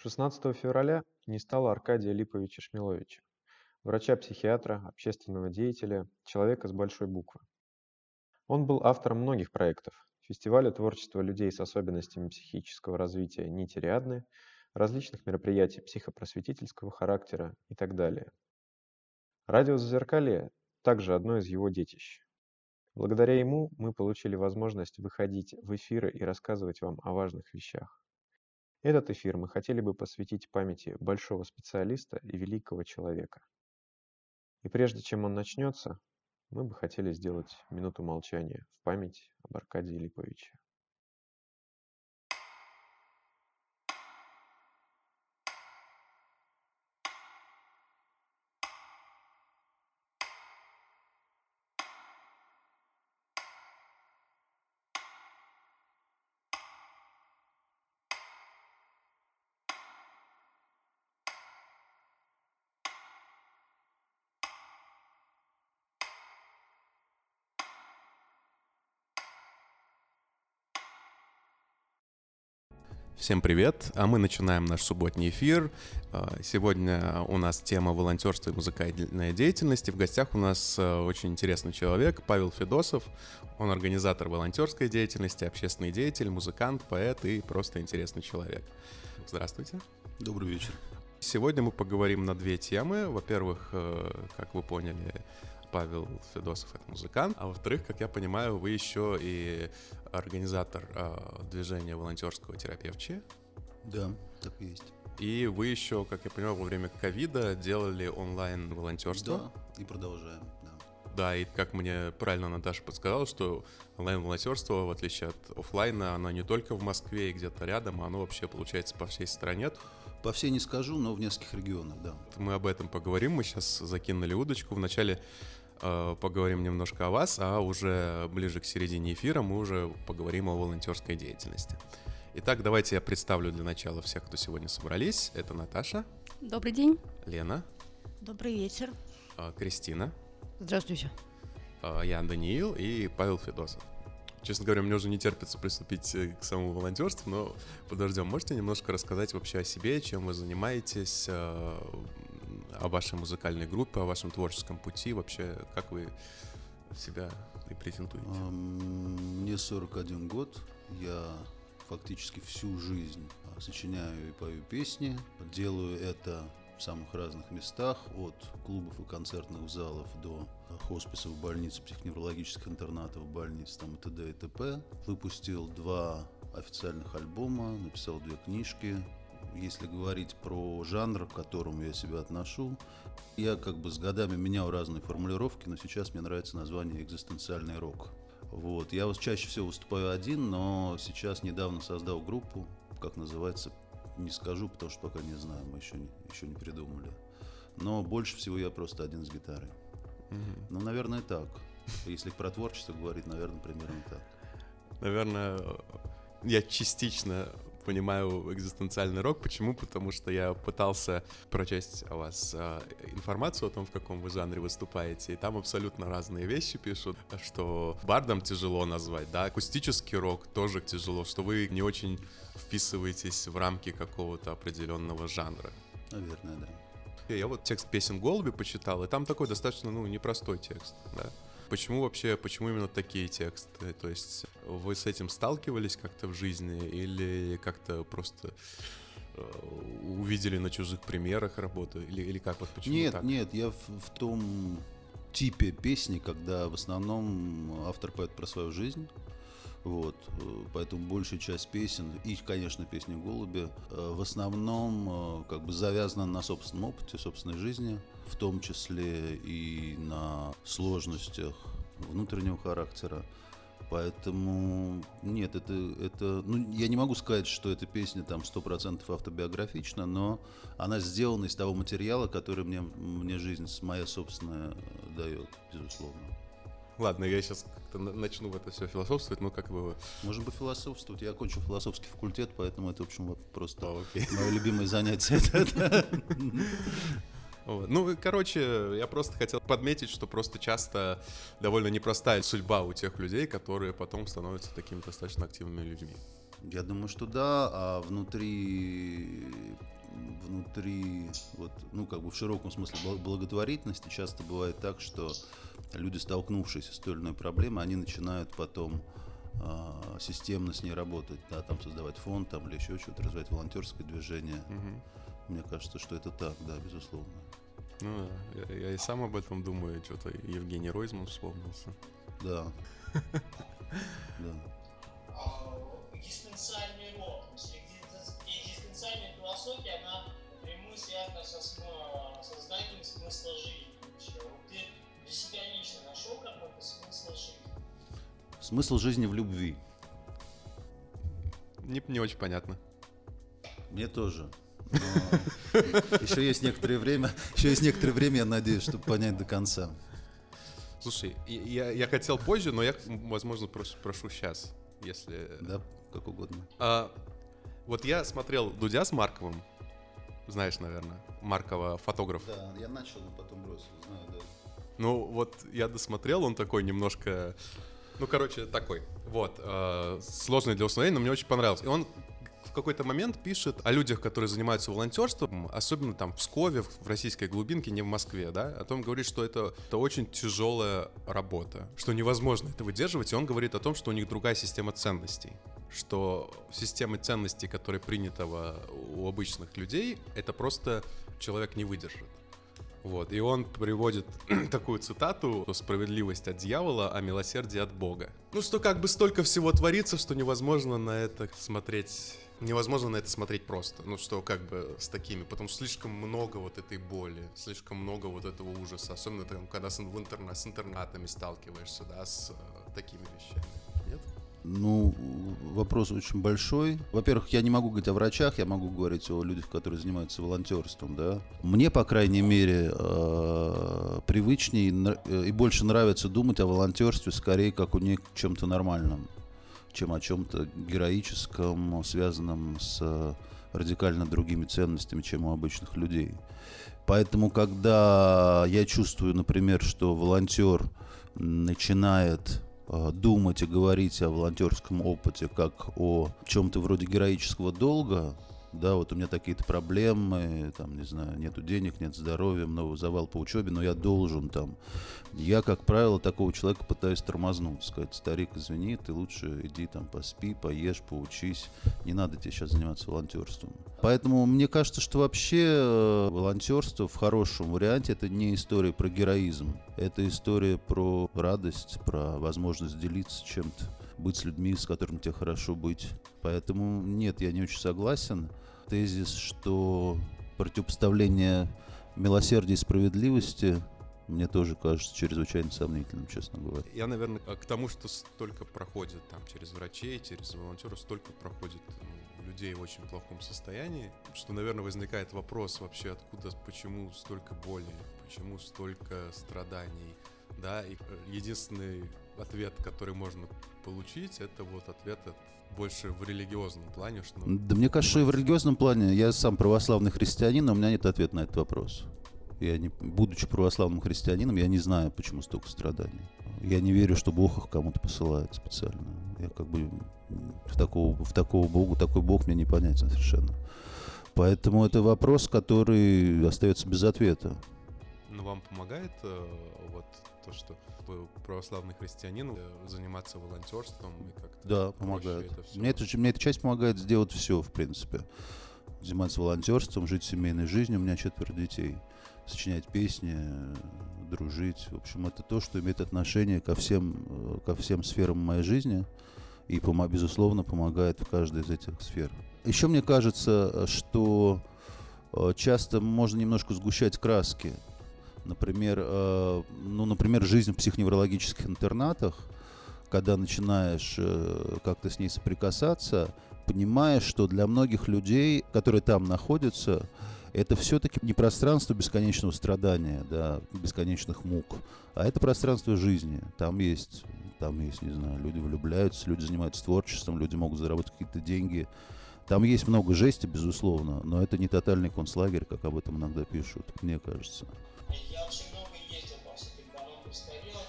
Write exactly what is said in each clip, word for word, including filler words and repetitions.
шестнадцатого февраля не стало Аркадия Липовича Шмиловича, врача-психиатра, общественного деятеля, человека с большой буквы. Он был автором многих проектов: фестиваля творчества людей с особенностями психического развития «Нити Рядны», различных мероприятий психопросветительского характера и так далее. Радио «Зазеркалье» также одно из его детищ. Благодаря ему мы получили возможность выходить в эфиры и рассказывать вам о важных вещах. Этот эфир мы хотели бы посвятить памяти большого специалиста и великого человека. И прежде чем он начнется, мы бы хотели сделать минуту молчания в память об Аркадии Липовиче. Всем привет, а мы начинаем наш субботний эфир. Сегодня у нас тема волонтерства и музыкальная деятельность. В гостях у нас очень интересный человек, Павел Федосов. Он организатор волонтерской деятельности, общественный деятель, музыкант, поэт и просто интересный человек. Здравствуйте. Добрый вечер. Сегодня мы поговорим на две темы. Во-первых, как вы поняли, Павел Федосов — это музыкант, а во-вторых, как я понимаю, вы еще и организатор э, движения волонтерского терапевчи. Да, так и есть. И вы еще, как я понимаю, во время ковида делали онлайн волонтерство. Да, и продолжаем, да. Да, и как мне правильно Наташа подсказала, что онлайн-волонтерство, в отличие от офлайна, оно не только в Москве и где-то рядом, оно вообще получается по всей стране. По всей не скажу, но в нескольких регионах, да. Мы об этом поговорим, мы сейчас закинули удочку. Вначале поговорим немножко о вас, а уже ближе к середине эфира мы уже поговорим о волонтерской деятельности. Итак, давайте я представлю для начала всех, кто сегодня собрались. Это Наташа. Добрый день. Лена. Добрый вечер. Кристина. Здравствуйте. Я Даниил и Павел Федосов. Честно говоря, мне уже не терпится приступить к самому волонтерству, но подождем. Можете немножко рассказать вообще о себе, чем вы занимаетесь, о вашей музыкальной группе, о вашем творческом пути, вообще, как вы себя и презентуете? Мне сорок один год, я фактически всю жизнь сочиняю и пою песни, делаю это в самых разных местах, от клубов и концертных залов до хосписов, больниц, психоневрологических интернатов, больниц там, и т.д. и т.п. Выпустил два официальных альбома, написал две книжки. Если говорить про жанр, к которому я себя отношу, я как бы с годами менял разные формулировки, но сейчас мне нравится название «экзистенциальный рок». Вот. Я чаще всего выступаю один, но сейчас недавно создал группу, как называется, не скажу, потому что пока не знаю, мы еще не, еще не придумали. Но больше всего я просто один с гитарой. Mm-hmm. Ну, наверное, так. Если про творчество говорить, наверное, примерно так. Наверное, я частично понимаю экзистенциальный рок. Почему? Потому что я пытался прочесть о вас информацию о том, в каком вы жанре выступаете, и там абсолютно разные вещи пишут, что бардом тяжело назвать, да, акустический рок тоже тяжело, что вы не очень вписываетесь в рамки какого-то определенного жанра. Наверное, да. Я вот текст песен «Голуби» почитал, и там такой достаточно, ну, непростой текст, да. Почему вообще, почему именно такие тексты? То есть вы с этим сталкивались как-то в жизни или как-то просто увидели на чужих примерах работу? Или, или как, вот почему нет, так? Нет, нет, я в, в том типе песни, когда в основном автор поет про свою жизнь. Вот, поэтому большая часть песен, и, конечно, песни «Голуби», в основном как бы завязана на собственном опыте, собственной жизни, в том числе и на сложностях внутреннего характера. Поэтому, нет, это, это, ну, я не могу сказать, что эта песня там сто процентов автобиографична, но она сделана из того материала, который мне, мне жизнь моя собственная дает, безусловно. Ладно, я сейчас как-то начну в это все философствовать, но как бы... Можем пофилософствовать. Я окончил философский факультет, поэтому это, в общем, просто а, мое любимое занятие. Ну, короче, я просто хотел подметить, что просто часто довольно непростая судьба у тех людей, которые потом становятся такими достаточно активными людьми. Я думаю, что да, а внутри внутри, вот, ну, как бы в широком смысле благотворительности часто бывает так, что люди, столкнувшиеся с той или иной проблемой, они начинают потом э, системно с ней работать, да, там создавать фонд там, или еще что-то, развивать волонтерское движение. Угу. Мне кажется, что это так, да, безусловно. Ну, я, я и сам об этом думаю, что-то Евгений Ройзман вспомнился. Да. Экзистенциальный рок, то есть экзистенциальная философия, она напрямую связана со созданием смысла жизни. Ты для себя лично нашел какой-то смысл жизни? Смысл жизни в любви. Не, не очень понятно. Мне тоже. Но еще есть некоторое время, еще есть некоторое время, я надеюсь, чтобы понять до конца. Слушай, я, я хотел позже, но я, возможно, прошу, прошу сейчас, если... Да, как угодно. А, вот я смотрел Дудя с Марковым, знаешь, наверное, Маркова, фотограф. Да, я начал, но потом бросил, знаю, да. Ну, вот я досмотрел, он такой немножко... Ну, короче, такой, вот, а, сложный для усвоения, но мне очень понравилось. И он в какой-то момент пишет о людях, которые занимаются волонтерством, особенно там в Пскове, в российской глубинке, не в Москве, да, о том говорит, что это, это очень тяжелая работа, что невозможно это выдерживать, и он говорит о том, что у них другая система ценностей, что система ценностей, которая принята у обычных людей, это просто человек не выдержит. Вот, и он приводит такую цитату, что справедливость от дьявола, а милосердие от Бога. Ну, что как бы столько всего творится, что невозможно на это смотреть... Невозможно на это смотреть просто, ну что как бы с такими, потому что слишком много вот этой боли, слишком много вот этого ужаса, особенно там, когда с, интерна, с интернатами сталкиваешься, да, с э, такими вещами, нет? Ну, вопрос очень большой. Во-первых, я не могу говорить о врачах, я могу говорить о людях, которые занимаются волонтерством, да. Мне, по крайней мере, э, привычнее и больше нравится думать о волонтерстве скорее как о чем-то нормальном, чем о чем-то героическом, связанном с радикально другими ценностями, чем у обычных людей. Поэтому, когда я чувствую, например, что волонтер начинает думать и говорить о волонтерском опыте как о чем-то вроде героического долга, да, вот у меня такие-то проблемы, там, не знаю, нету денег, нет здоровья, много завал по учебе, но я должен там. Я, как правило, такого человека пытаюсь тормознуть, сказать: старик, извини, ты лучше иди там поспи, поешь, поучись, не надо тебе сейчас заниматься волонтерством. Поэтому мне кажется, что вообще волонтерство в хорошем варианте — это не история про героизм, это история про радость, про возможность делиться чем-то, быть с людьми, с которыми тебе хорошо быть. Поэтому нет, я не очень согласен. Тезис, что противопоставление милосердия и справедливости, мне тоже кажется чрезвычайно сомнительным, честно говоря. Я, наверное, к тому, что столько проходит там через врачей, через волонтеров, столько проходит ну, людей в очень плохом состоянии, что, наверное, возникает вопрос вообще, откуда, почему столько боли, почему столько страданий. Да, и единственный ответ, который можно получить, это вот ответ больше в религиозном плане. Что... Да мне кажется, что и в религиозном плане. Я сам православный христианин, но у меня нет ответа на этот вопрос. Я не, будучи православным христианином, я не знаю, почему столько страданий. Я не верю, что Бог их кому-то посылает специально. Я как бы в такого, в такого Бога, такой Бог мне непонятен совершенно. Поэтому это вопрос, который остается без ответа. Но вам помогает вот то, что вы православный христианин, заниматься волонтерством и как-то... Да, помогает. Это мне, это, мне эта часть помогает сделать все, в принципе. Заниматься волонтерством, жить семейной жизнью. У меня четверо детей. Сочинять песни, дружить. В общем, это то, что имеет отношение ко всем, ко всем сферам моей жизни. И, безусловно, помогает в каждой из этих сфер. Еще мне кажется, что часто можно немножко сгущать краски. Например, э, ну, например, жизнь в психоневрологических интернатах, когда начинаешь э, как-то с ней соприкасаться, понимаешь, что для многих людей, которые там находятся, это все-таки не пространство бесконечного страдания, да, бесконечных мук, а это пространство жизни. Там есть, там есть, не знаю, люди влюбляются, люди занимаются творчеством, люди могут заработать какие-то деньги. Там есть много жести, безусловно, но это не тотальный концлагерь, как об этом иногда пишут, мне кажется. Я очень много ездил по всяким домам престарелых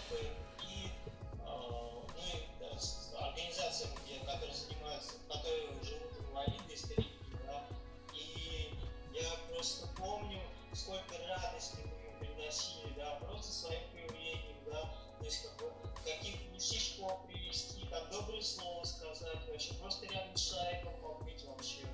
и, э, и организациям, где, которые занимаются, которые живут инвалиды, старики, да, и я просто помню, сколько радости мы ему приносили, да, просто своим появлением, да, то есть как бы каких мисичков привезти, там доброе слово сказать, вообще просто рядом с человеком побыть вообще.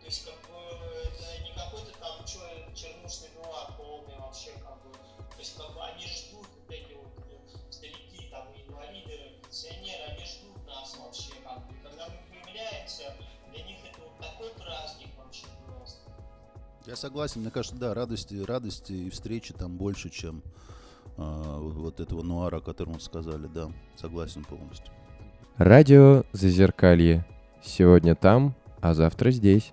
То есть как бы это не какой-то там чернушный дурак полный вообще как бы. То есть как бы они ждут вот эти вот старики, там, инвалиды, пенсионеры, они ждут нас вообще как бы. И когда мы появляемся, для них это вот такой праздник вообще просто. Я согласен, мне кажется, да, радости, радости и встречи там больше, чем э, вот этого нуара, о котором сказали, да, согласен полностью. Радио Зазеркалье. Сегодня там, а завтра здесь.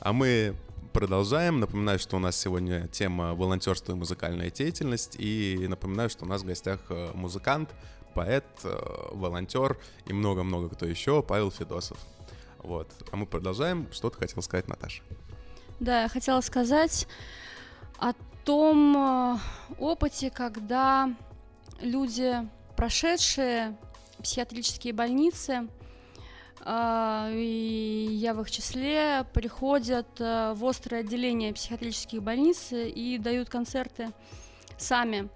А мы продолжаем. Напоминаю, что у нас сегодня тема волонтерство и музыкальная деятельность. И напоминаю, что у нас в гостях музыкант, поэт, волонтер и много-много кто еще, Павел Федосов. Вот. А мы продолжаем. Что ты хотел сказать, Наташа? Да, я хотела сказать о том опыте, когда люди, прошедшие психиатрические больницы, и я в их числе, приходят в острое отделение психиатрических больниц и дают концерты сами.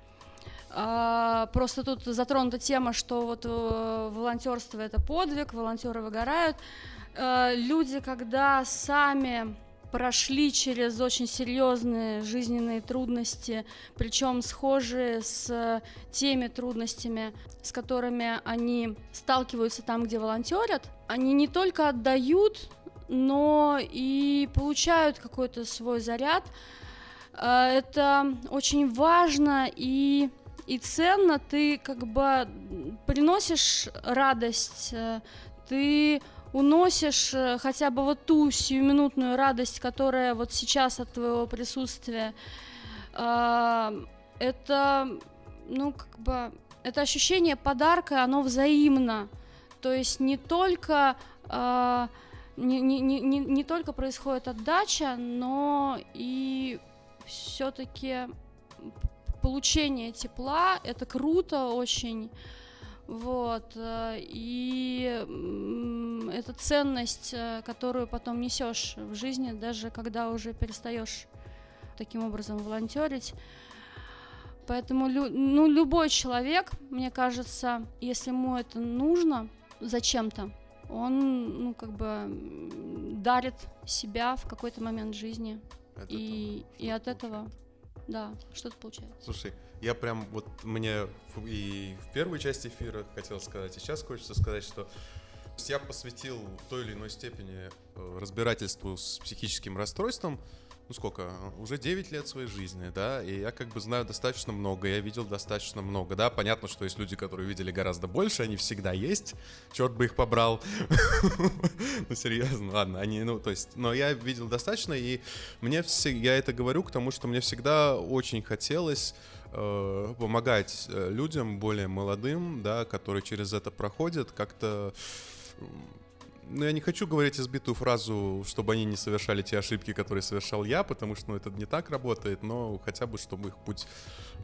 Просто тут затронута тема, что вот волонтерство — это подвиг, волонтеры выгорают. Люди, когда сами прошли через очень серьезные жизненные трудности, причем схожие с теми трудностями, с которыми они сталкиваются там, где волонтерят, они не только отдают, но и получают какой-то свой заряд. Это очень важно и, и ценно. Ты как бы приносишь радость, ты уносишь хотя бы вот ту сиюминутную радость, которая вот сейчас от твоего присутствия. Это, ну, как бы, это ощущение подарка, оно взаимно. То есть не только, не, не, не, не только происходит отдача, но и все-таки получение тепла. Это круто очень. Вот, и это ценность, которую потом несешь в жизни, даже когда уже перестаешь таким образом волонтерить. Поэтому, ну, любой человек, мне кажется, если ему это нужно зачем-то, он, ну, как бы дарит себя в какой-то момент жизни, от и, и от этого, да, что-то получается. Слушай, я прям вот мне и в первой части эфира хотел сказать, и сейчас хочется сказать, что я посвятил в той или иной степени разбирательству с психическим расстройством, ну сколько, уже девять лет своей жизни, да, и я как бы знаю достаточно много, я видел достаточно много, да, понятно, что есть люди, которые видели гораздо больше, они всегда есть, черт бы их побрал, ну серьезно, ладно, они, ну то есть, но я видел достаточно, и мне, я это говорю к тому, что мне всегда очень хотелось помогать людям более молодым, да, которые через это проходят, как-то... Ну, я не хочу говорить избитую фразу, чтобы они не совершали те ошибки, которые совершал я, потому что, ну, это не так работает, но хотя бы, чтобы их путь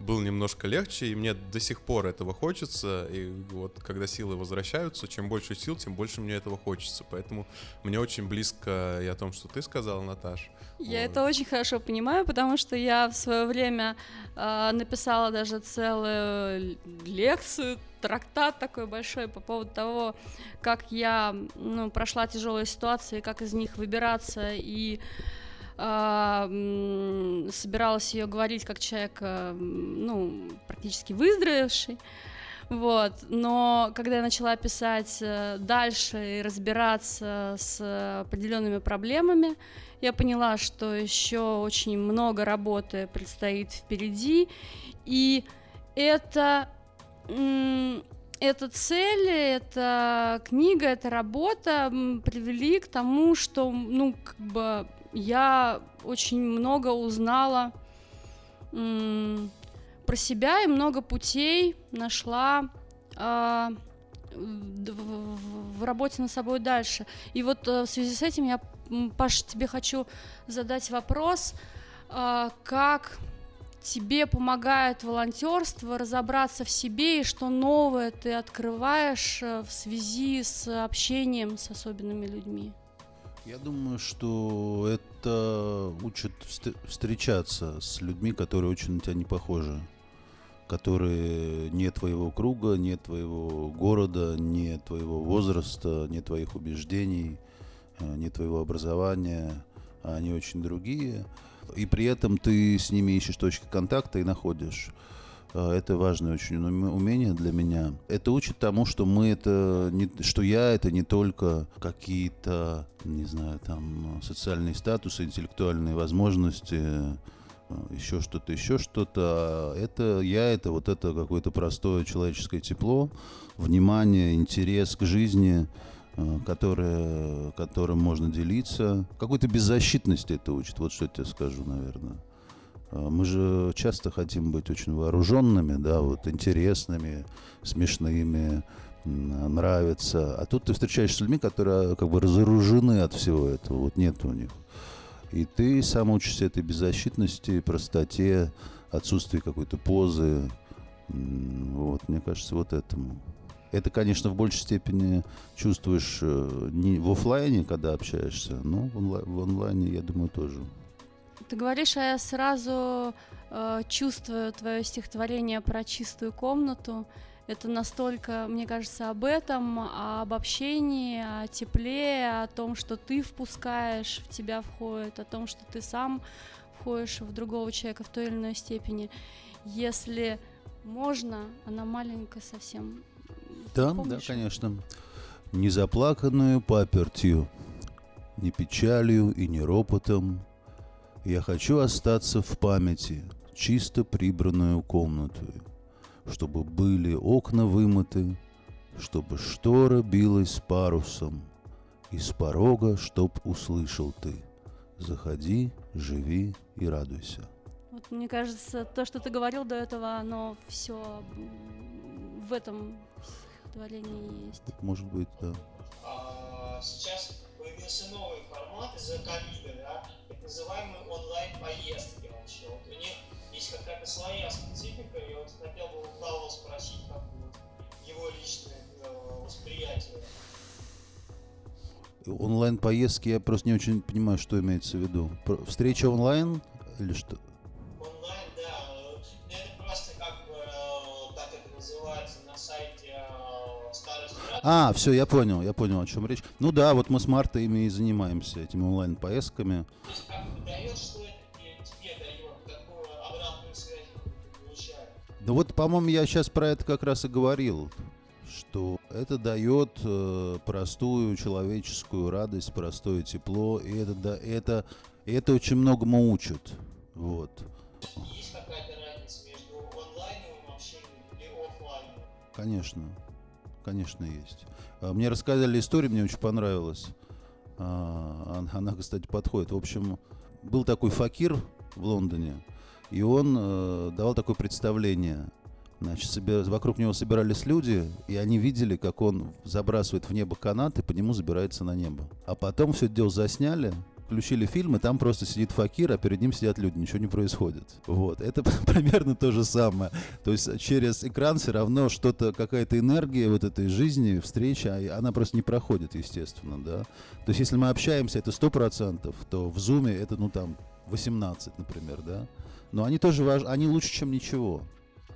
был немножко легче, и мне до сих пор этого хочется, и вот когда силы возвращаются, чем больше сил, тем больше мне этого хочется, поэтому мне очень близко и о том, что ты сказала, Наташ. Я вот это очень хорошо понимаю, потому что я в свое время э, написала даже целую лекцию, трактат такой большой по поводу того, как я, ну, прошла тяжелые ситуации, как из них выбираться, и э, собиралась ее говорить как человек, э, ну, практически выздоровевший, вот, но когда я начала писать дальше и разбираться с определенными проблемами, я поняла, что еще очень много работы предстоит впереди, и это... Эта цель, эта книга, эта работа привели к тому, что, ну, как бы я очень много узнала м- про себя и много путей нашла э- в-, в работе над собой дальше. И вот э- в связи с этим я, Паша, тебе хочу задать вопрос, э- как... тебе помогает волонтерство разобраться в себе, и что новое ты открываешь в связи с общением с особенными людьми? Я думаю, что это учит встречаться с людьми, которые очень на тебя не похожи, которые не твоего круга, не твоего города, не твоего возраста, не твоих убеждений, не твоего образования, а они очень другие. И при этом ты с ними ищешь точки контакта и находишь. Это важное очень умение для меня. Это учит тому, что мы это, не, что я это не только какие-то, не знаю, там социальные статусы, интеллектуальные возможности, еще что-то, еще что-то. Это я это вот это какое-то простое человеческое тепло, внимание, интерес к жизни, которое, которым можно делиться. Какой-то беззащитности это учит. Вот что я тебе скажу, наверное. Мы же часто хотим быть очень вооруженными, да, вот интересными, смешными, нравится. А тут ты встречаешься с людьми, которые как бы разоружены от всего этого, вот нет у них. И ты сам учишься этой беззащитности, простоте, отсутствию какой-то позы. Вот, мне кажется, вот этому. Это, конечно, в большей степени чувствуешь не в офлайне, когда общаешься, но в онлайне, я думаю, тоже. Ты говоришь, а я сразу э, чувствую твое стихотворение про чистую комнату. Это настолько, мне кажется, об этом, об общении, о тепле, о том, что ты впускаешь, в тебя входит, о том, что ты сам входишь в другого человека в той или иной степени. Если можно, она маленькая совсем. Да, да, конечно. Не заплаканную папертью, не печалью и не ропотом. Я хочу остаться в памяти, чисто прибранную комнату, чтобы были окна вымыты, чтобы штора билась парусом, и с порога, чтоб услышал ты. Заходи, живи и радуйся. Вот, мне кажется, то, что ты говорил до этого, оно все в этом стихотворении есть. Может быть, да. А, сейчас появился новый формат из-за ковида, да? Называемые онлайн-поездки вообще. Вот у них есть какая-то своя специфика, и вот хотел бы у Павла спросить, как будет его личное э, восприятие. Онлайн-поездки, я просто не очень понимаю, что имеется в виду. Встреча онлайн или что? Онлайн, да. Это просто как бы, так это называется, на сайте старости. А, все, я понял, я понял, о чем речь. Ну да, вот мы с Марта ими и занимаемся, этими онлайн-поездками. Да вот, по-моему, я сейчас про это как раз и говорил, что это дает э, простую человеческую радость, простое тепло, и это, да, это, это очень многому учит. Вот. Есть какая-то разница между онлайновым общением и офлайном? Конечно, конечно есть. Мне рассказали историю, мне очень понравилась. Она, кстати, подходит. В общем, был такой факир в Лондоне. И он э, давал такое представление. Значит, собер... вокруг него собирались люди, и они видели, как он забрасывает в небо канат и по нему забирается на небо. А потом все это дело засняли, включили фильм, и там просто сидит факир, а перед ним сидят люди, ничего не происходит. Вот, это примерно то же самое. То есть через экран все равно что-то, какая-то энергия вот этой жизни, встреча, она просто не проходит, естественно, да. То есть если мы общаемся, это сто процентов, то в зуме это, ну там, восемнадцать, например, да. Но они тоже важны, они лучше, чем ничего.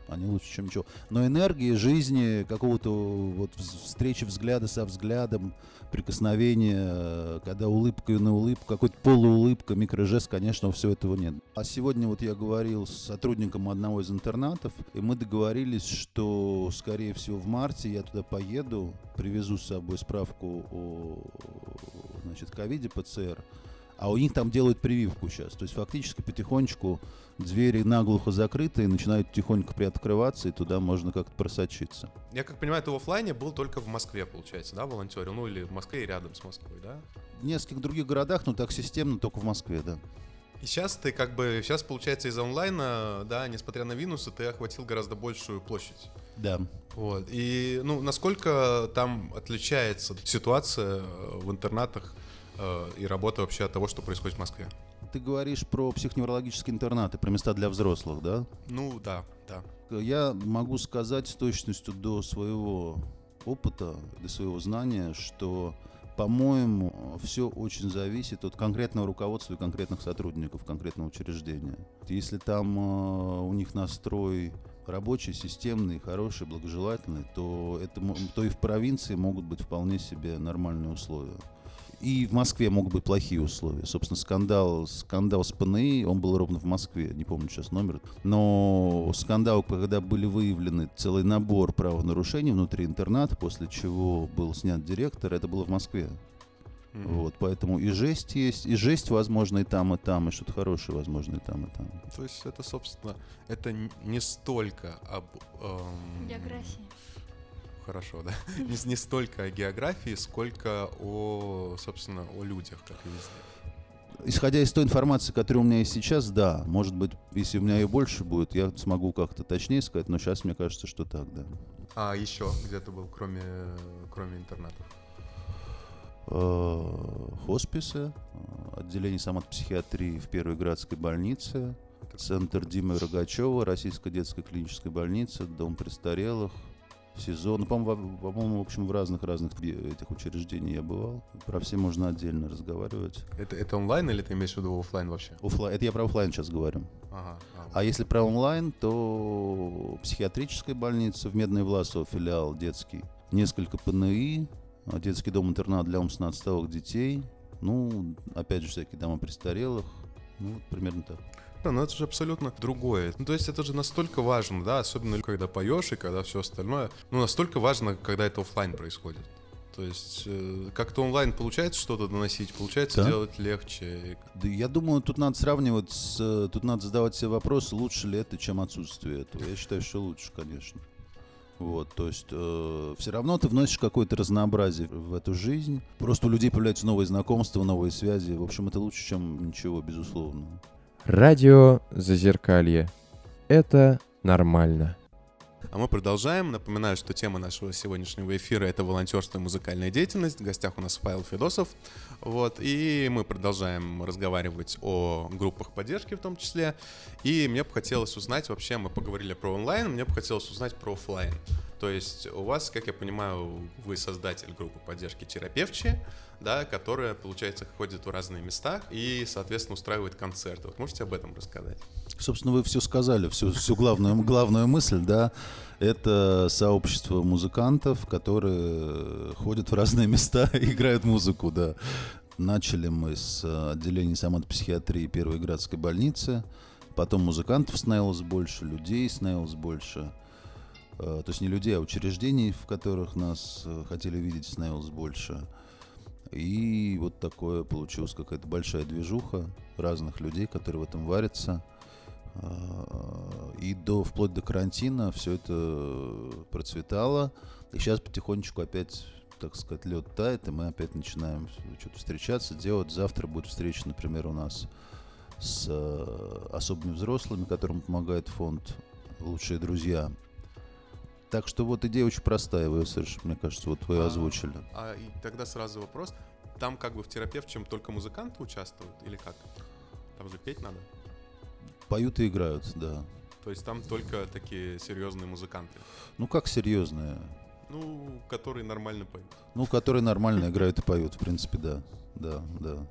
Они лучше, чем ничего. Но энергии, жизни, какого-то вот встречи взгляда со взглядом, прикосновения, когда улыбка на улыбку, какой-то полуулыбка, микрожест, конечно, всего этого нет. А сегодня вот я говорил с сотрудником одного из интернатов, и мы договорились, что, скорее всего, в марте я туда поеду, привезу с собой справку о, значит, ковиде, ПЦР. А у них там делают прививку сейчас. То есть фактически потихонечку двери наглухо закрыты и начинают тихонько приоткрываться, и туда можно как-то просочиться. Я как понимаю, ты в офлайне был только в Москве, получается, да, волонтерил? Ну или в Москве и рядом с Москвой, да? В нескольких других городах, но так системно только в Москве, да. И сейчас ты как бы, сейчас получается из онлайна, да, несмотря на минусы, ты охватил гораздо большую площадь. Да. Вот. И ну, насколько там отличается ситуация в интернатах и работа вообще от того, что происходит в Москве? Ты говоришь про психоневрологические интернаты, про места для взрослых, да? Ну, да, да. Я могу сказать с точностью до своего опыта, до своего знания, что по-моему, все очень зависит от конкретного руководства и конкретных сотрудников конкретного учреждения. Если там э, у них настрой рабочий, системный, хороший, благожелательный, то, это, то и в провинции могут быть вполне себе нормальные условия. И в Москве могут быть плохие условия. Собственно, скандал, скандал с ПНИ, он был ровно в Москве, не помню сейчас номер. Но скандал, когда были выявлены целый набор правонарушений внутри интерната, после чего был снят директор, это было в Москве. Mm-hmm. Вот, поэтому и жесть есть, и жесть, возможно, и там, и там, и что-то хорошее, возможно, и там, и там. То есть это, собственно, это не столько об... Эм... Географии. Хорошо, да. не, не столько о географии, сколько о, собственно, о людях, как и везде. Исходя из той информации, которая у меня есть сейчас, да. Может быть, если у меня ее больше будет, я смогу как-то точнее сказать, но сейчас мне кажется, что так, да. А еще где-то был, кроме, кроме интернатов? Хосписы, отделение соматопсихиатрии в Первой Градской больнице, центр Димы Рогачева, Российской детской клинической больницы, дом престарелых. Сезон, ну, по-моему, в, по-моему, в общем, в разных-разных этих учреждениях я бывал. Про все можно отдельно разговаривать. Это, это онлайн или ты имеешь в виду офлайн вообще? Офлайн. Это я про офлайн сейчас говорю. Ага, ага. А если про онлайн, то психиатрическая больница в Медной Власово, филиал детский, несколько ПНИ, детский дом-интернат для умственно отсталых детей, ну, опять же, всякие дома престарелых, ну, вот примерно так. Да, но это же абсолютно другое. Ну, то есть это же настолько важно, да, особенно когда поешь и когда все остальное. Ну, настолько важно, когда это офлайн происходит. То есть э, как-то онлайн получается что-то доносить, получается да. делать легче. Да, я думаю, тут надо сравнивать, с, тут надо задавать себе вопрос, лучше ли это, чем отсутствие этого. Я считаю, что лучше, конечно. Вот, то есть э, все равно ты вносишь какое-то разнообразие в эту жизнь. Просто у людей появляются новые знакомства, новые связи. В общем, это лучше, чем ничего, безусловно. Радио Зазеркалье. Это нормально. А мы продолжаем. Напоминаю, что тема нашего сегодняшнего эфира — это волонтерство и музыкальная деятельность. В гостях у нас Павел Федосов. Вот. И мы продолжаем разговаривать о группах поддержки в том числе. И мне бы хотелось узнать, вообще мы поговорили про онлайн, мне бы хотелось узнать про офлайн. То есть у вас, как я понимаю, вы создатель группы поддержки «Терапевчи», да, которая, получается, ходит в разные места и, соответственно, устраивает концерты. Вот можете об этом рассказать? Собственно, вы все сказали, всю, всю главную, главную мысль, да. Это сообщество музыкантов, которые ходят в разные места и играют музыку, да. Начали мы с отделения соматопсихиатрии Первой Градской больницы, потом музыкантов становилось больше, людей становилось больше. То есть не людей, а учреждений, в которых нас хотели видеть, становилось больше. И вот такое получилось, какая-то большая движуха разных людей, которые в этом варятся. И до, вплоть до карантина все это процветало. И сейчас потихонечку опять, так сказать, лед тает, и мы опять начинаем что-то встречаться, делать. Завтра будет встреча, например, у нас с особыми взрослыми, которым помогает фонд «Лучшие друзья». Так что вот идея очень простая, вы, мне кажется, вот вы а, озвучили. А и тогда сразу вопрос. Там как бы в терапевтчем только музыканты участвуют или как? Там же петь надо? Поют и играют, да. То есть там только такие серьезные музыканты? Ну как серьезные? Ну, которые нормально поют. Ну, которые нормально играют и поют, в принципе, да. Да, да.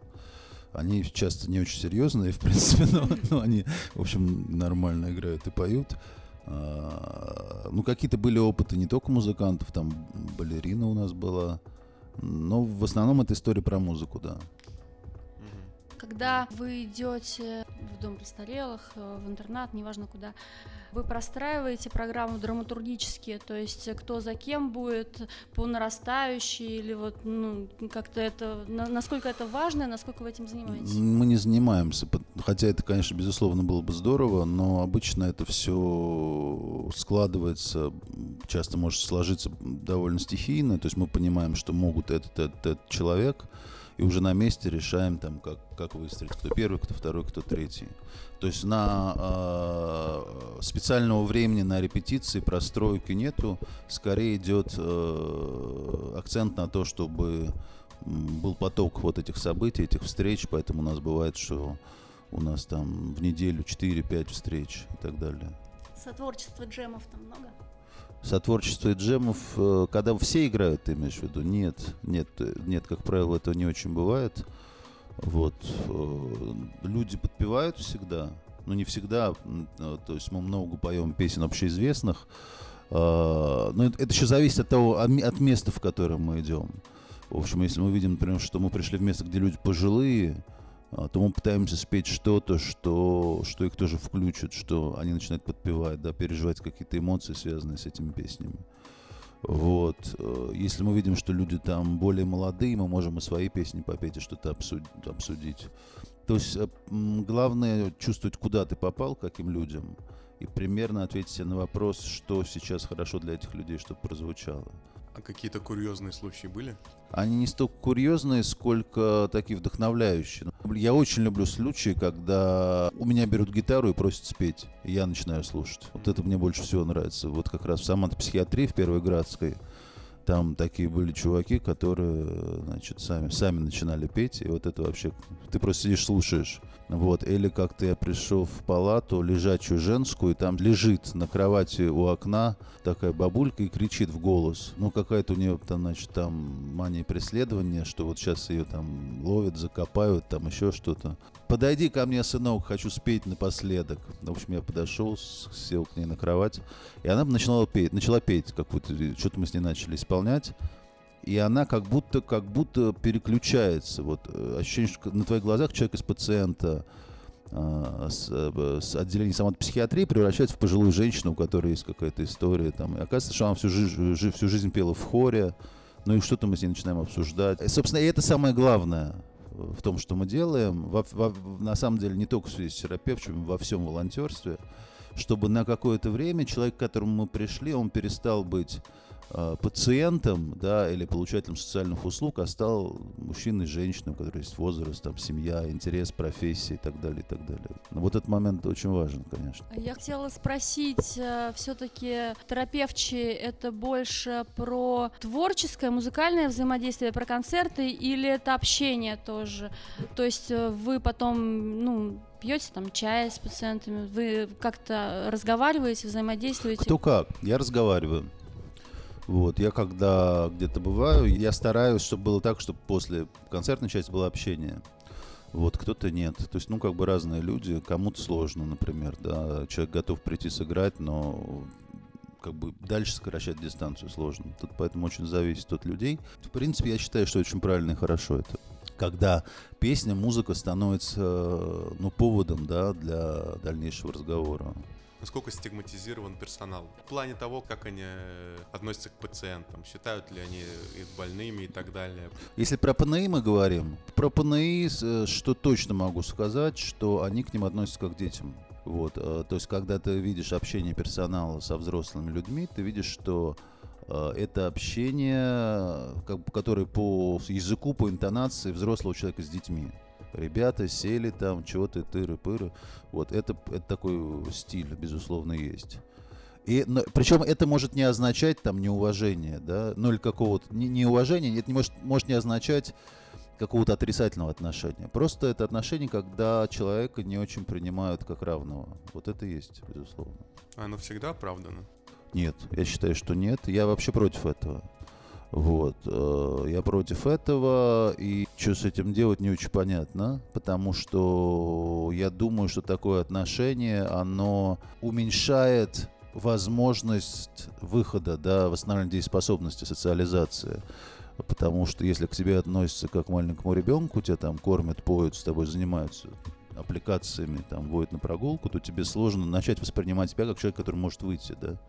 Они часто не очень серьезные, в принципе, но они, в общем, нормально играют и поют. Ну, какие-то были опыты не только музыкантов, там балерина у нас была, но в основном это история про музыку, да. Когда вы идете в дом престарелых, в интернат, неважно куда, вы простраиваете программу драматургически, то есть кто за кем будет, по нарастающей, или вот ну, как-то это, насколько это важно, насколько вы этим занимаетесь? Мы не занимаемся, хотя это, конечно, безусловно, было бы здорово, но обычно это все складывается, часто может сложиться довольно стихийно, то есть мы понимаем, что могут этот, этот, этот человек, и уже на месте решаем, там, как, как выстрелить, кто первый, кто второй, кто третий. То есть на э, специального времени на репетиции, простройки нету. Скорее идет э, акцент на то, чтобы был поток вот этих событий, этих встреч. Поэтому у нас бывает, что у нас там в неделю четыре-пять встреч и так далее. Сотворчества джемов там много? сотворчество и джемов, когда все играют, ты имеешь в виду? Нет, нет, нет, как правило, этого не очень бывает. Вот. Люди подпевают всегда, но не всегда, то есть мы много поем песен общеизвестных, но это еще зависит от того, от места, в которое мы идем. В общем, если мы видим, например, что мы пришли в место, где люди пожилые, то мы пытаемся спеть что-то, что, что их тоже включит, что они начинают подпевать, да, переживать какие-то эмоции, связанные с этими песнями. Вот. Если мы видим, что люди там более молодые, мы можем и свои песни попеть, и что-то обсудить. То есть главное чувствовать, куда ты попал, каким людям, и примерно ответить себе на вопрос, что сейчас хорошо для этих людей, чтобы прозвучало. А какие-то курьезные случаи были? Они не столько курьезные, сколько такие вдохновляющие. Я очень люблю случаи, когда у меня берут гитару и просят спеть, и я начинаю слушать. Вот это мне больше всего нравится. Вот как раз в Самант-психиатрии, в Первой Градской, там такие были чуваки, которые, значит, сами, сами начинали петь, и вот это вообще... Ты просто сидишь, слушаешь. Вот. Или как-то я пришел в палату, лежачую женскую, и там лежит на кровати у окна такая бабулька и кричит в голос. Ну, какая-то у нее, там, значит, там мания преследования, что вот сейчас ее там ловят, закопают, там еще что-то. «Подойди ко мне, сынок, хочу спеть напоследок». В общем, я подошел, сел к ней на кровать, и она начала петь, начала петь какую-то, что-то мы с ней начали исполнять. И она как будто, как будто переключается. Вот, ощущение, что на твоих глазах человек из пациента э, с, с отделения самопсихиатрии превращается в пожилую женщину, у которой есть какая-то история. Там. И оказывается, что она всю, жи- всю жизнь пела в хоре. Ну и что-то мы с ней начинаем обсуждать. И, собственно, это самое главное в том, что мы делаем. Во, во, на самом деле, не только в связи с терапевтами, во всем волонтерстве. Чтобы на какое-то время человек, к которому мы пришли, он перестал быть пациентом, да, или получателем социальных услуг, а стал мужчиной и женщиной, у которой есть возраст, там, семья, интерес, профессия и так далее, и так далее. Но вот этот момент очень важен, конечно. Я хотела спросить, все-таки терапевчи — это больше про творческое, музыкальное взаимодействие, про концерты, или это общение тоже? То есть вы потом, ну, пьете там чай с пациентами, вы как-то разговариваете, взаимодействуете? Кто как? Я разговариваю. Вот, я когда где-то бываю, я стараюсь, чтобы было так, чтобы после концертной части было общение. Вот, кто-то нет. То есть, ну, как бы разные люди, кому-то сложно, например, да, человек готов прийти сыграть, но как бы дальше сокращать дистанцию сложно. Тут поэтому очень зависит от людей. В принципе, я считаю, что очень правильно и хорошо это. Когда песня, музыка становится, ну, поводом, да, для дальнейшего разговора. Насколько стигматизирован персонал в плане того, как они относятся к пациентам, считают ли они их больными и так далее? Если про ПНИ мы говорим, про ПНИ, что точно могу сказать, что они к ним относятся как к детям. Вот. То есть, когда ты видишь общение персонала со взрослыми людьми, ты видишь, что это общение, которое по языку, по интонации взрослого человека с детьми. Ребята сели там, чего-то, тыры-пыры. Вот это, это такой стиль, безусловно, есть. И, но, причем это может не означать там неуважение, да, ну или какого-то не, неуважение, это не может, может не означать какого-то отрицательного отношения. Просто это отношение, когда человека не очень принимают как равного. Вот это есть, безусловно. Оно всегда оправдано? Нет, я считаю, что нет. Я вообще против этого. Вот, я против этого, и что с этим делать, не очень понятно, потому что я думаю, что такое отношение, оно уменьшает возможность выхода, да, восстановления дееспособности, социализации, потому что если к тебе относятся как к маленькому ребенку, тебя там кормят, поют, с тобой занимаются аппликациями, там, водят на прогулку, то тебе сложно начать воспринимать себя как человек, который может выйти, да.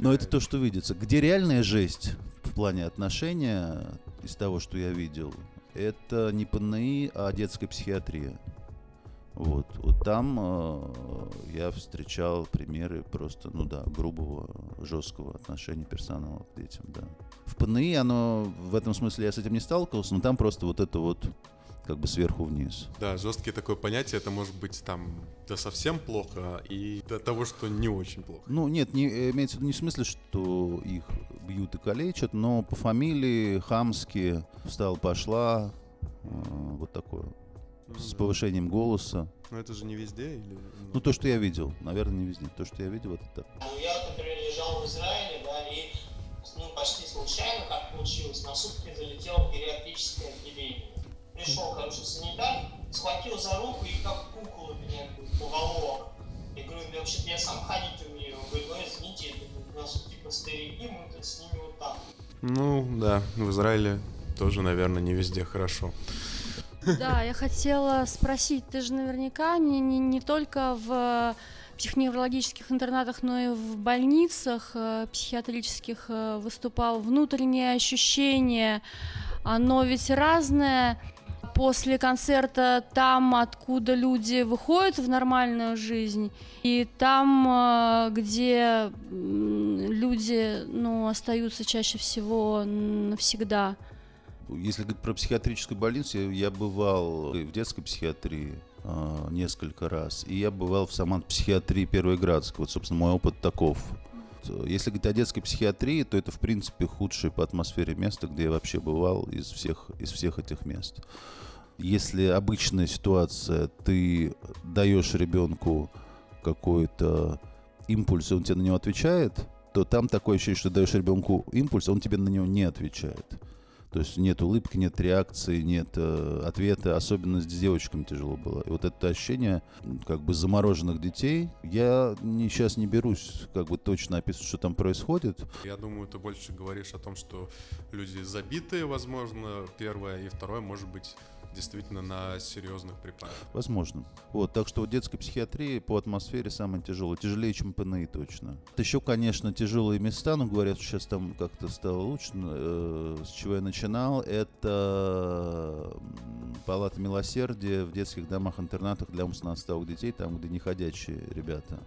Но это то, что видится. Где реальная жесть в плане отношения, из того, что я видел, это не ПНИ, а детская психиатрия. Вот, вот там э, я встречал примеры просто, ну да, грубого, жесткого отношения персонала к детям, да. В ПНИ оно, в этом смысле я с этим не сталкивался, но там просто вот это вот как бы сверху вниз. Да, жесткие такое понятие, это может быть там да совсем плохо и до того, что не очень плохо. Ну нет, не, имеется в виду не в смысле, что их бьют и калечат, но по фамилии хамски, встал-пошла, э, вот такое, ну, с да. повышением голоса. Но это же не везде? Или... Ну то, что я видел, наверное, не везде. То, что я видел, это так. Я, например, лежал в Израиле, да, и ну, почти случайно так получилось, на сутки залетела гериатрическая эпидемия. Пришел, короче, санитар, схватил за руку и как куколу меня поволок. Я говорю, да вообще-то я сам ходить умею. Он говорит, ну извините, это у нас типа старики, мы с ними вот так. Ну да, в Израиле тоже, наверное, не везде хорошо. Да, я хотела спросить, ты же наверняка не, не, не только в психоневрологических интернатах, но и в больницах э, психиатрических э, выступал. Внутреннее ощущение, оно ведь разное. После концерта там, откуда люди выходят в нормальную жизнь, и там, где люди, ну, остаются чаще всего навсегда. Если говорить про психиатрическую больницу, я бывал в детской психиатрии э, несколько раз, и я бывал в Саман-психиатрии Первоградской. Вот, собственно, мой опыт таков. Если говорить о детской психиатрии, то это, в принципе, худшее по атмосфере место, где я вообще бывал из всех, из всех этих мест. Если обычная ситуация, ты даешь ребенку какой-то импульс, и он тебе на него отвечает, то там такое ощущение, что даешь ребенку импульс, а он тебе на него не отвечает. То есть нет улыбки, нет реакции, нет э, ответа. Особенно с девочками тяжело было. И вот это ощущение как бы замороженных детей. Я не, сейчас не берусь как бы точно описывать, что там происходит. Я думаю, ты больше говоришь о том, что люди забитые, возможно, первое. И второе, может быть, действительно на серьезных препаратах. Возможно. Вот, так что детская психиатрия по атмосфере самая тяжелая. Тяжелее, чем ПНИ точно. Еще, конечно, тяжелые места. Но говорят, что сейчас там как-то стало лучше. Э, с чего я начинаю? Это палата милосердия в детских домах-интернатах для умственно отсталых детей, там, где неходячие ребята.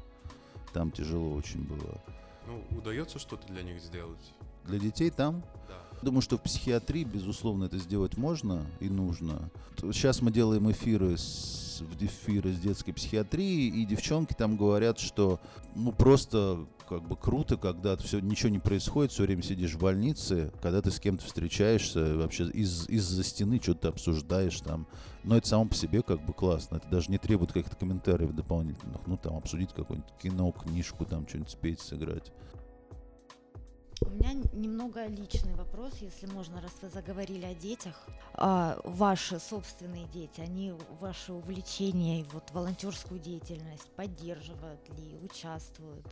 Там тяжело очень было. Ну, удается что-то для них сделать? Для детей там? Да. Думаю, что в психиатрии, безусловно, это сделать можно и нужно. Сейчас мы делаем эфиры с, эфиры с детской психиатрией, и девчонки там говорят, что ну просто как бы круто, когда все, ничего не происходит, все время сидишь в больнице, когда ты с кем-то встречаешься, вообще из, из-за стены что-то обсуждаешь там. Но это само по себе как бы классно. Это даже не требует каких-то комментариев дополнительных. Ну там обсудить какое-нибудь кино, книжку, там что-нибудь спеть, сыграть. У меня немного личный вопрос, если можно, раз вы заговорили о детях. А ваши собственные дети, они ваши увлечения и вот волонтерскую деятельность поддерживают ли, участвуют?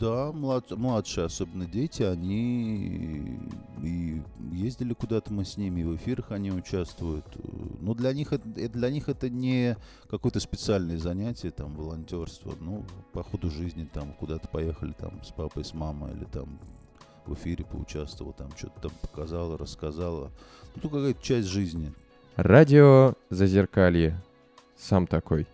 Да, млад, младшие, особенно дети, они и ездили куда-то мы с ними, и в эфирах они участвуют. Но для них, для них это не какое-то специальное занятие, там, волонтерство. Ну, по ходу жизни там куда-то поехали там с папой, с мамой, или там в эфире поучаствовал, там что-то там показала, рассказала. Ну, какая-то часть жизни. Радио Зазеркалье. Сам такой.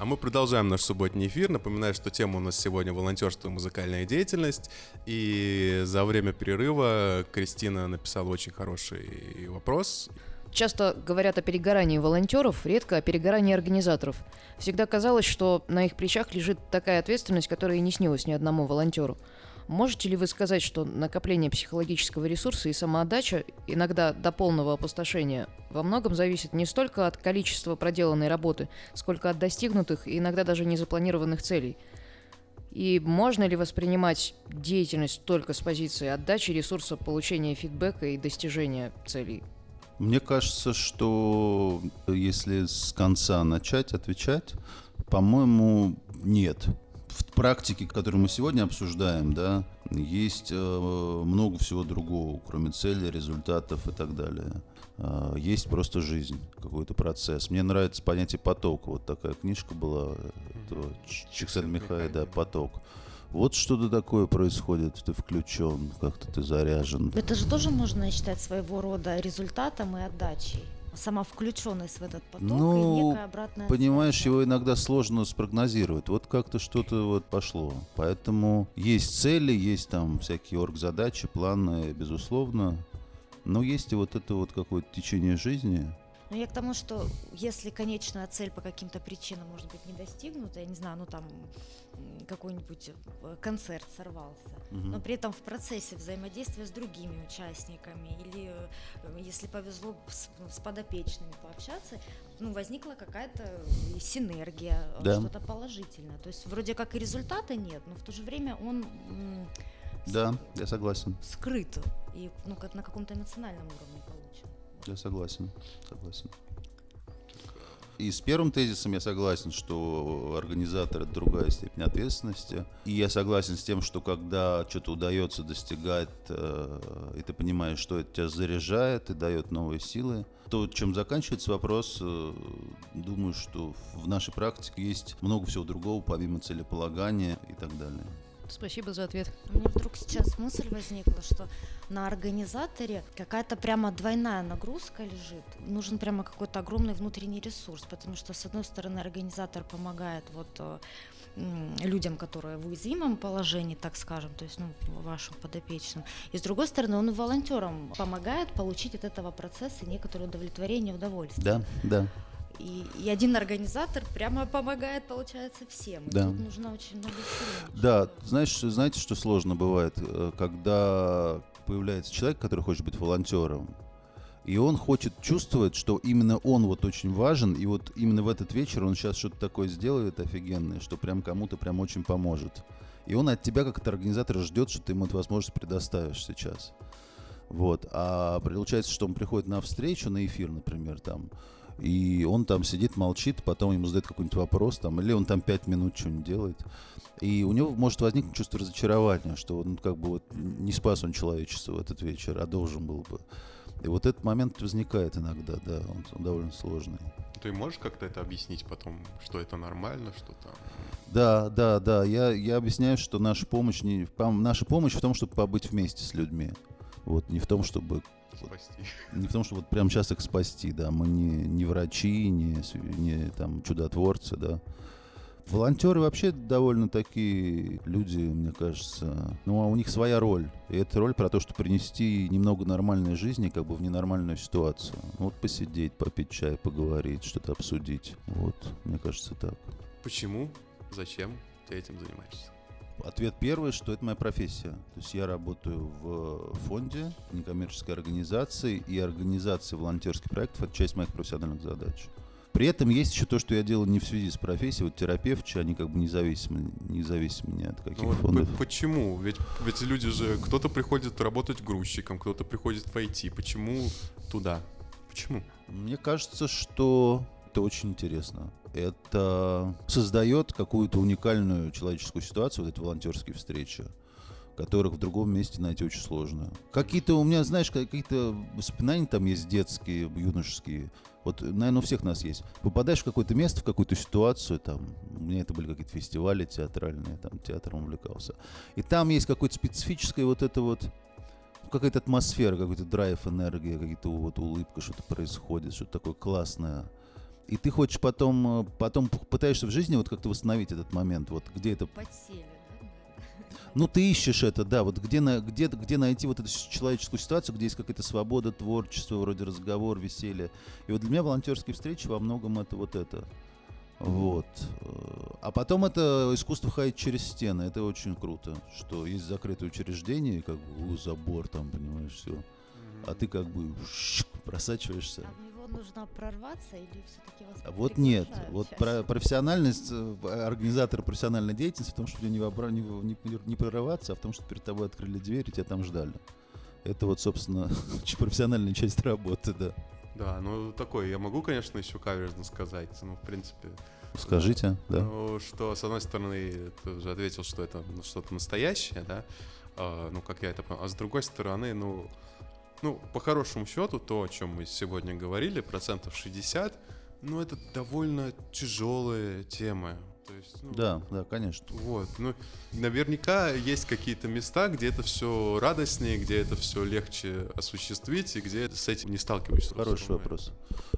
А мы продолжаем наш субботний эфир. Напоминаю, что тема у нас сегодня волонтерство и музыкальная деятельность. И за время перерыва Кристина написала очень хороший вопрос. Часто говорят о перегорании волонтеров, редко о перегорании организаторов. Всегда казалось, что на их плечах лежит такая ответственность, которая и не снилась ни одному волонтеру. Можете ли вы сказать, что накопление психологического ресурса и самоотдача, иногда до полного опустошения, во многом зависит не столько от количества проделанной работы, сколько от достигнутых и иногда даже незапланированных целей? И можно ли воспринимать деятельность только с позиции отдачи ресурса, получения фидбэка и достижения целей? Мне кажется, что если с конца начать отвечать, по-моему, нет. В практике, которую мы сегодня обсуждаем, да, есть э, много всего другого, кроме целей, результатов и так далее. Э, есть просто жизнь, какой-то процесс. Мне нравится понятие «поток». Вот такая книжка была, mm-hmm. Чиксентмихайи, да, «Поток». Вот что-то такое происходит, ты включен, как-то ты заряжен. Это же тоже можно считать своего рода результатом и отдачей. Сама включенность в этот поток, ну, и некая обратная... понимаешь, ситуация. Его иногда сложно спрогнозировать. Вот как-то что-то вот пошло. Поэтому есть цели, есть там всякие оргзадачи, планы, безусловно. Но есть и вот это вот какое-то течение жизни. Но я к тому, что если конечная цель по каким-то причинам, может быть, не достигнута, я не знаю, ну там какой-нибудь концерт сорвался, угу. но при этом в процессе взаимодействия с другими участниками или, если повезло, с, с подопечными пообщаться, ну, возникла какая-то синергия, да. что-то положительное. То есть вроде как и результата нет, но в то же время он... М- да, с- я согласен. Скрыт и ну, как на каком-то эмоциональном уровне получен. Я согласен, согласен. И с первым тезисом я согласен, что организатор – это другая степень ответственности. И я согласен с тем, что когда что-то удается достигать, и ты понимаешь, что это тебя заряжает и дает новые силы, то, чем заканчивается вопрос, думаю, что в нашей практике есть много всего другого, помимо целеполагания и так далее. Спасибо за ответ. У меня вдруг сейчас мысль возникла, что на организаторе какая-то прямо двойная нагрузка лежит. Нужен прямо какой-то огромный внутренний ресурс, потому что, с одной стороны, организатор помогает вот людям, которые в уязвимом положении, так скажем, то есть ну, вашим подопечным. И, с другой стороны, он волонтерам помогает получить от этого процесса некоторое удовлетворение, удовольствие. Да, да. И, и один организатор прямо помогает, получается, всем. Да. Тут нужно очень много сил. Да, знаешь, знаете, что сложно бывает, когда появляется человек, который хочет быть волонтером, и он хочет чувствовать, что именно он вот очень важен, и вот именно в этот вечер он сейчас что-то такое сделает офигенное, что прям кому-то прям очень поможет. И он от тебя, как от организатора, ждет, что ты ему эту возможность предоставишь сейчас. Вот. А получается, что он приходит на встречу, на эфир, например, там, и он там сидит, молчит, потом ему задают какой-нибудь вопрос, там, или он там пять минут что-нибудь делает. И у него может возникнуть чувство разочарования, что ну, как бы вот не спас он человечество в этот вечер, а должен был бы. И вот этот момент возникает иногда, да, он, он довольно сложный. Ты можешь как-то это объяснить потом, что это нормально, что там? Да, да, да, я, я объясняю, что наша помощь, не, наша помощь в том, чтобы побыть вместе с людьми, вот, не в том, чтобы... Спасти. Не потому, что вот прямо сейчас их спасти, да. Мы не, не врачи, не, не там, чудотворцы, да. Волонтеры вообще довольно такие люди, мне кажется. Ну, а у них своя роль. И эта роль про то, что принести немного нормальной жизни как бы в ненормальную ситуацию. Вот посидеть, попить чай, поговорить, что-то обсудить. Вот, мне кажется, так. Почему, зачем ты этим занимаешься? Ответ первый, что это моя профессия. То есть я работаю в фонде, некоммерческой организации, и организации волонтерских проектов – это часть моих профессиональных задач. При этом есть еще то, что я делаю не в связи с профессией. Вот терапевты, они как бы независимы, независимы ни от каких ну, фондов. Почему? Ведь, ведь люди же… Кто-то приходит работать грузчиком, кто-то приходит в ай ти. Почему туда? Почему? Мне кажется, что… Это очень интересно. Это создает какую-то уникальную человеческую ситуацию, вот эти волонтерские встречи, которых в другом месте найти очень сложно. Какие-то у меня, знаешь, какие-то воспоминания там есть детские, юношеские. Вот, наверное, у всех нас есть. Попадаешь в какое-то место, в какую-то ситуацию, там, у меня это были какие-то фестивали театральные, там, театром увлекался. И там есть какое-то специфическое вот это вот, какая-то атмосфера, какой-то драйв, энергия, какие-то вот улыбка, что-то происходит, что-то такое классное. И ты хочешь потом, потом пытаешься в жизни вот как-то восстановить этот момент, вот где это... Подсели, да? Ну, ты ищешь это, да, вот где, где, где найти вот эту человеческую ситуацию, где есть какая-то свобода, творчество, вроде разговор, веселье. И вот для меня волонтерские встречи во многом это вот это. Вот. А потом это искусство ходить через стены, это очень круто, что есть закрытое учреждение, как бы забор там, понимаешь, все. А ты как бы просачиваешься. Нужно прорваться или все-таки вас а вот нет, вот про- профессиональность, организатор профессиональной деятельности в том, что не, вобра- не, не, не прорываться, а в том, что перед тобой открыли дверь и тебя там ждали. Это вот, собственно, профессиональная часть работы, да. Да, ну такое, я могу, конечно, еще каверзно сказать, но в принципе... Скажите, да. Ну, что, с одной стороны, ты уже ответил, что это что-то настоящее, да, а, ну, как я это понял, а с другой стороны, ну... Ну, по хорошему счету, то, о чем мы сегодня говорили, процентов шестьдесят, ну, это довольно тяжелая тема. То есть, ну, да, да, конечно. Вот, ну, наверняка есть какие-то места, где это все радостнее, где это все легче осуществить и где с этим не сталкиваешься. Хороший вопрос.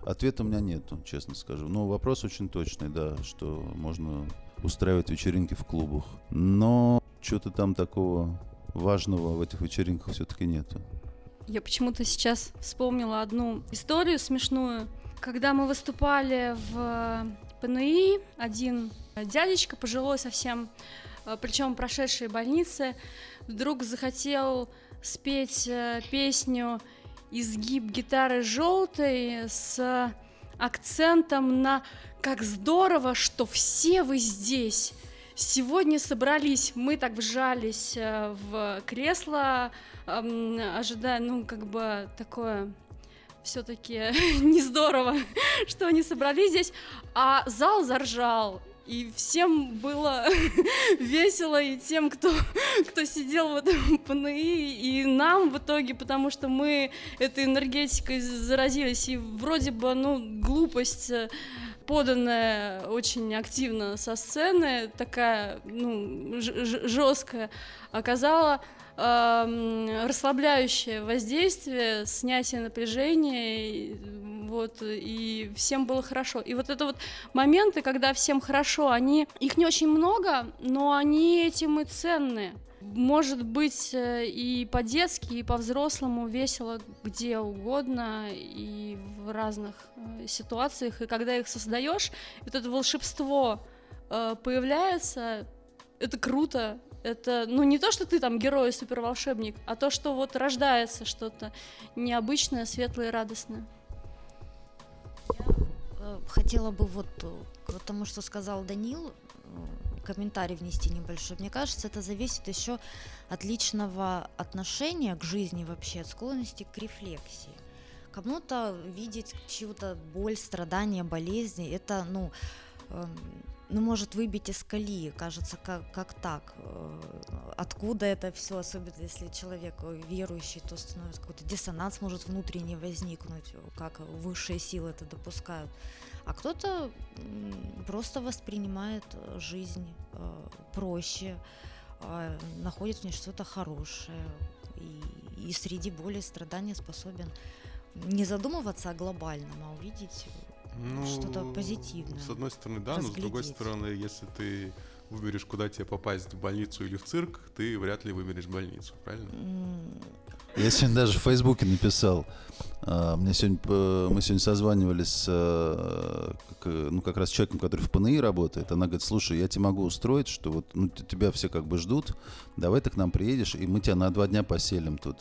Ответа у меня нет, честно скажу. Но вопрос очень точный, да, что можно устраивать вечеринки в клубах. Но что-то там такого важного в этих вечеринках все-таки нету. Я почему-то сейчас вспомнила одну историю смешную. Когда мы выступали в ПНИ, один дядечка, пожилой совсем, причем прошедший больницы, вдруг захотел спеть песню «Изгиб гитары желтой» с акцентом на «Как здорово, что все вы здесь! Сегодня собрались». Мы так вжались в кресло, ожидая, ну, как бы такое... все-таки не здорово, что они собрались здесь, а зал заржал, и всем было весело, и тем, кто, кто сидел в этом ПНИ, и нам в итоге, потому что мы этой энергетикой заразились, и вроде бы, ну, глупость, поданная очень активно со сцены, такая, ну, ж- жесткая, оказала э- расслабляющее воздействие, снятие напряжения, и, вот, и всем было хорошо. И вот это вот моменты, когда всем хорошо, они, их не очень много, но они этим и ценны. Может быть и по-детски, и по-взрослому весело где угодно и в разных ситуациях. И когда их создаешь, вот это волшебство появляется, это круто. Это, ну, не то, что ты там герой и суперволшебник, а то, что вот рождается что-то необычное, светлое и радостное. Я хотела бы вот к тому, что сказал Данил, комментарий внести небольшой. Мне кажется, это зависит еще от личного отношения к жизни вообще, от склонности к рефлексии. Кому-то видеть чью-то боль, страдания, болезни, это, ну, э, ну может выбить из колеи, кажется, как, как так. Э, откуда это все, особенно если человек верующий, то становится какой-то диссонанс, может внутренне возникнуть, как высшие силы это допускают. А кто-то просто воспринимает жизнь э, проще, э, находит в ней что-то хорошее и, и среди боли и страдания способен не задумываться о глобальном, а увидеть, ну, что-то позитивное. С одной стороны, да, но с другой стороны, если ты выберешь, куда тебе попасть, в больницу или в цирк, ты вряд ли выберешь больницу, правильно? Я сегодня даже в Фейсбуке написал. Мне сегодня, мы сегодня созванивались с, ну, как раз человеком, который в ПНИ работает. Она говорит: слушай, я тебе могу устроить, что вот, ну, тебя все как бы ждут, давай ты к нам приедешь, и мы тебя на два дня поселим тут.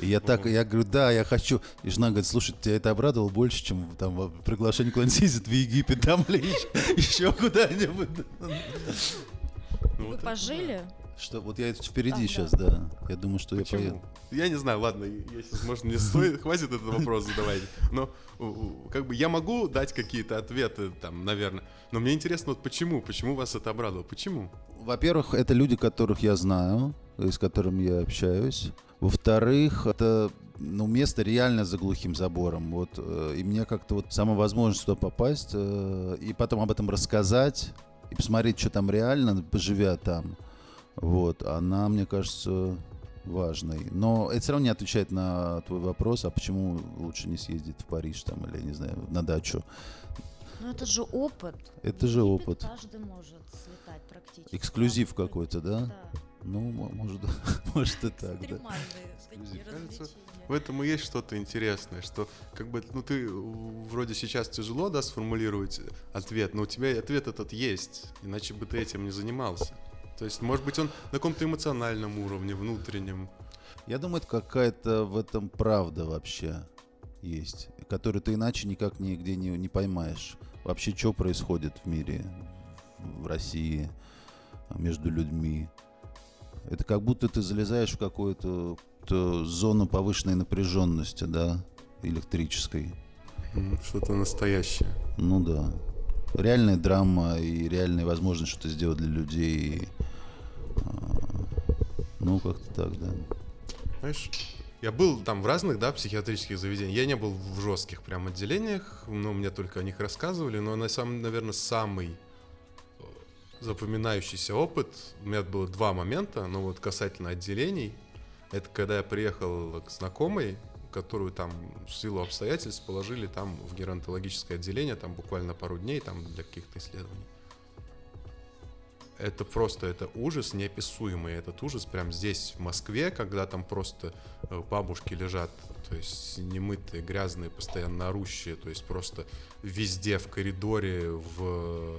И я так, я говорю, да, я хочу. И жена говорит: слушай, тебя это обрадовало больше, чем там приглашение куда-нибудь съездить в Египет, там или еще куда-нибудь. Вы пожили? Что, вот я впереди а, сейчас, да. да. Я думаю, что Почему? я поеду. Я не знаю, ладно, если, может, мне стоит, хватит этот вопрос задавать. Но как бы я могу дать какие-то ответы, там, наверное. Но мне интересно, вот почему, почему вас это обрадовало, почему? Во-первых, это люди, которых я знаю, с которыми я общаюсь. Во-вторых, это, ну, место реально за глухим забором. Вот, и мне как-то вот сама возможность туда попасть, и потом об этом рассказать, и посмотреть, что там реально, поживя там. Вот, она, мне кажется, важной. Но это все равно не отвечает на твой вопрос, а почему лучше не съездить в Париж там, или, не знаю, на дачу. Ну это же опыт. Это же опыт. Каждый может слетать практически. Эксклюзив какой-то, да? Да. Ну, может, может и так, да. Кажется, в этом и есть что-то интересное, что как бы, ну, ты вроде сейчас тяжело, да, сформулировать ответ, но у тебя ответ этот есть, иначе бы ты этим не занимался. То есть, может быть, он на каком-то эмоциональном уровне, внутреннем. Я думаю, это какая-то в этом правда вообще есть, которую ты иначе никак нигде не, не поймаешь. Вообще, что происходит в мире, в России, между людьми. Это как будто ты залезаешь в какую-то зону повышенной напряженности, да, электрической. Что-то настоящее. Ну да. Реальная драма и реальная возможность что-то сделать для людей. Ну, как-то так, да. Знаешь, я был там в разных, да, психиатрических заведениях. Я не был в жестких прям отделениях, но мне только о них рассказывали. Но, на самом, наверное, самый запоминающийся опыт, у меня было два момента, но вот касательно отделений, это когда я приехал к знакомой, которую там в силу обстоятельств положили там в геронтологическое отделение, там буквально пару дней там для каких-то исследований. это просто, это ужас неописуемый, этот ужас прям здесь, в Москве, когда там просто бабушки лежат, то есть немытые, грязные, постоянно орущие, то есть просто везде, в коридоре, в,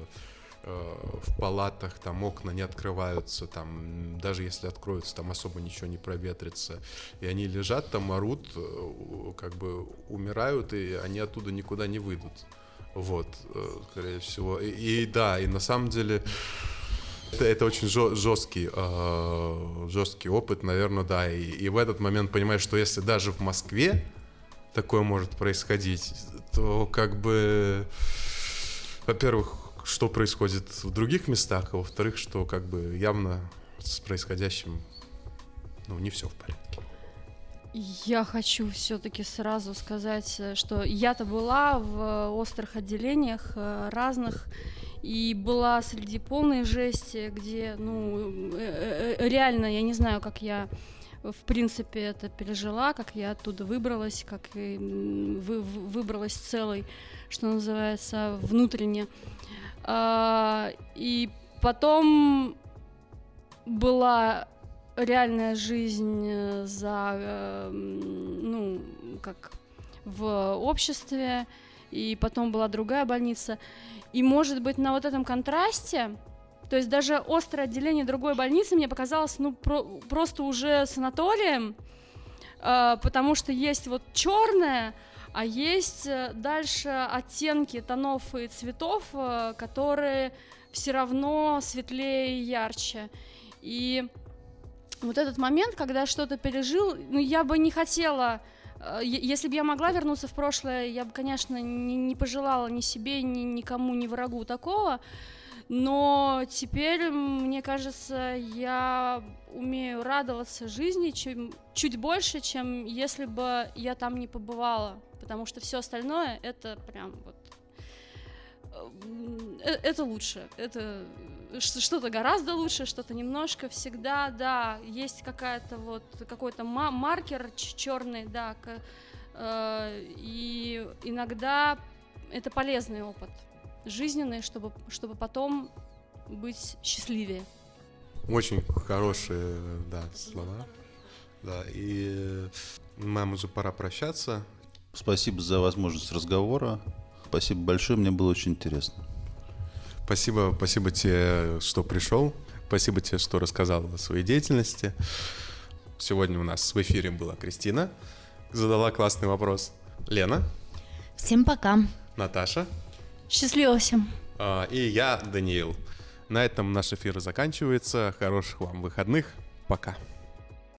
в палатах, там окна не открываются, там даже если откроются, там особо ничего не проветрится, и они лежат там, орут, как бы умирают, и они оттуда никуда не выйдут. Вот, скорее всего. И, и да, и на самом деле это, это очень жесткий, э, жесткий опыт, наверное, да. И, и в этот момент понимаешь, что если даже в Москве такое может происходить, то как бы, во-первых, что происходит в других местах, а во-вторых, что как бы явно с происходящим, ну, не все в порядке. Я хочу все-таки сразу сказать, что я-то была в острых отделениях разных и была среди полной жести, где, ну, реально, я не знаю, как я, в принципе, это пережила, как я оттуда выбралась, как и вы, выбралась целой, что называется, внутренне. И потом была... реальная жизнь за, ну, как в обществе, и потом была другая больница. И, может быть, на вот этом контрасте, то есть даже острое отделение другой больницы мне показалось, ну, про- просто уже санаторием, э, потому что есть вот черное, а есть дальше оттенки тонов и цветов, э, которые все равно светлее и ярче. И вот этот момент, когда что-то пережил, ну, я бы не хотела, э, если бы я могла вернуться в прошлое, я бы, конечно, не, не пожелала ни себе, ни никому, ни врагу такого, но теперь, мне кажется, я умею радоваться жизни чуть, чуть больше, чем если бы я там не побывала, потому что все остальное, это прям вот... это лучше, это что-то гораздо лучше, что-то немножко всегда, да, есть какая-то вот, какой-то ма- маркер черный, да, к, э, и иногда это полезный опыт, жизненный, чтобы, чтобы потом быть счастливее. Очень хорошие, да, слова, да, и нам уже пора прощаться. Спасибо за возможность разговора. Спасибо большое, мне было очень интересно. Спасибо, спасибо тебе, что пришел. Спасибо тебе, что рассказал о своей деятельности. Сегодня у нас в эфире была Кристина. Задала классный вопрос. Лена. Всем пока. Наташа. Счастливо всем. И я, Даниил. На этом наш эфир заканчивается. Хороших вам выходных. Пока.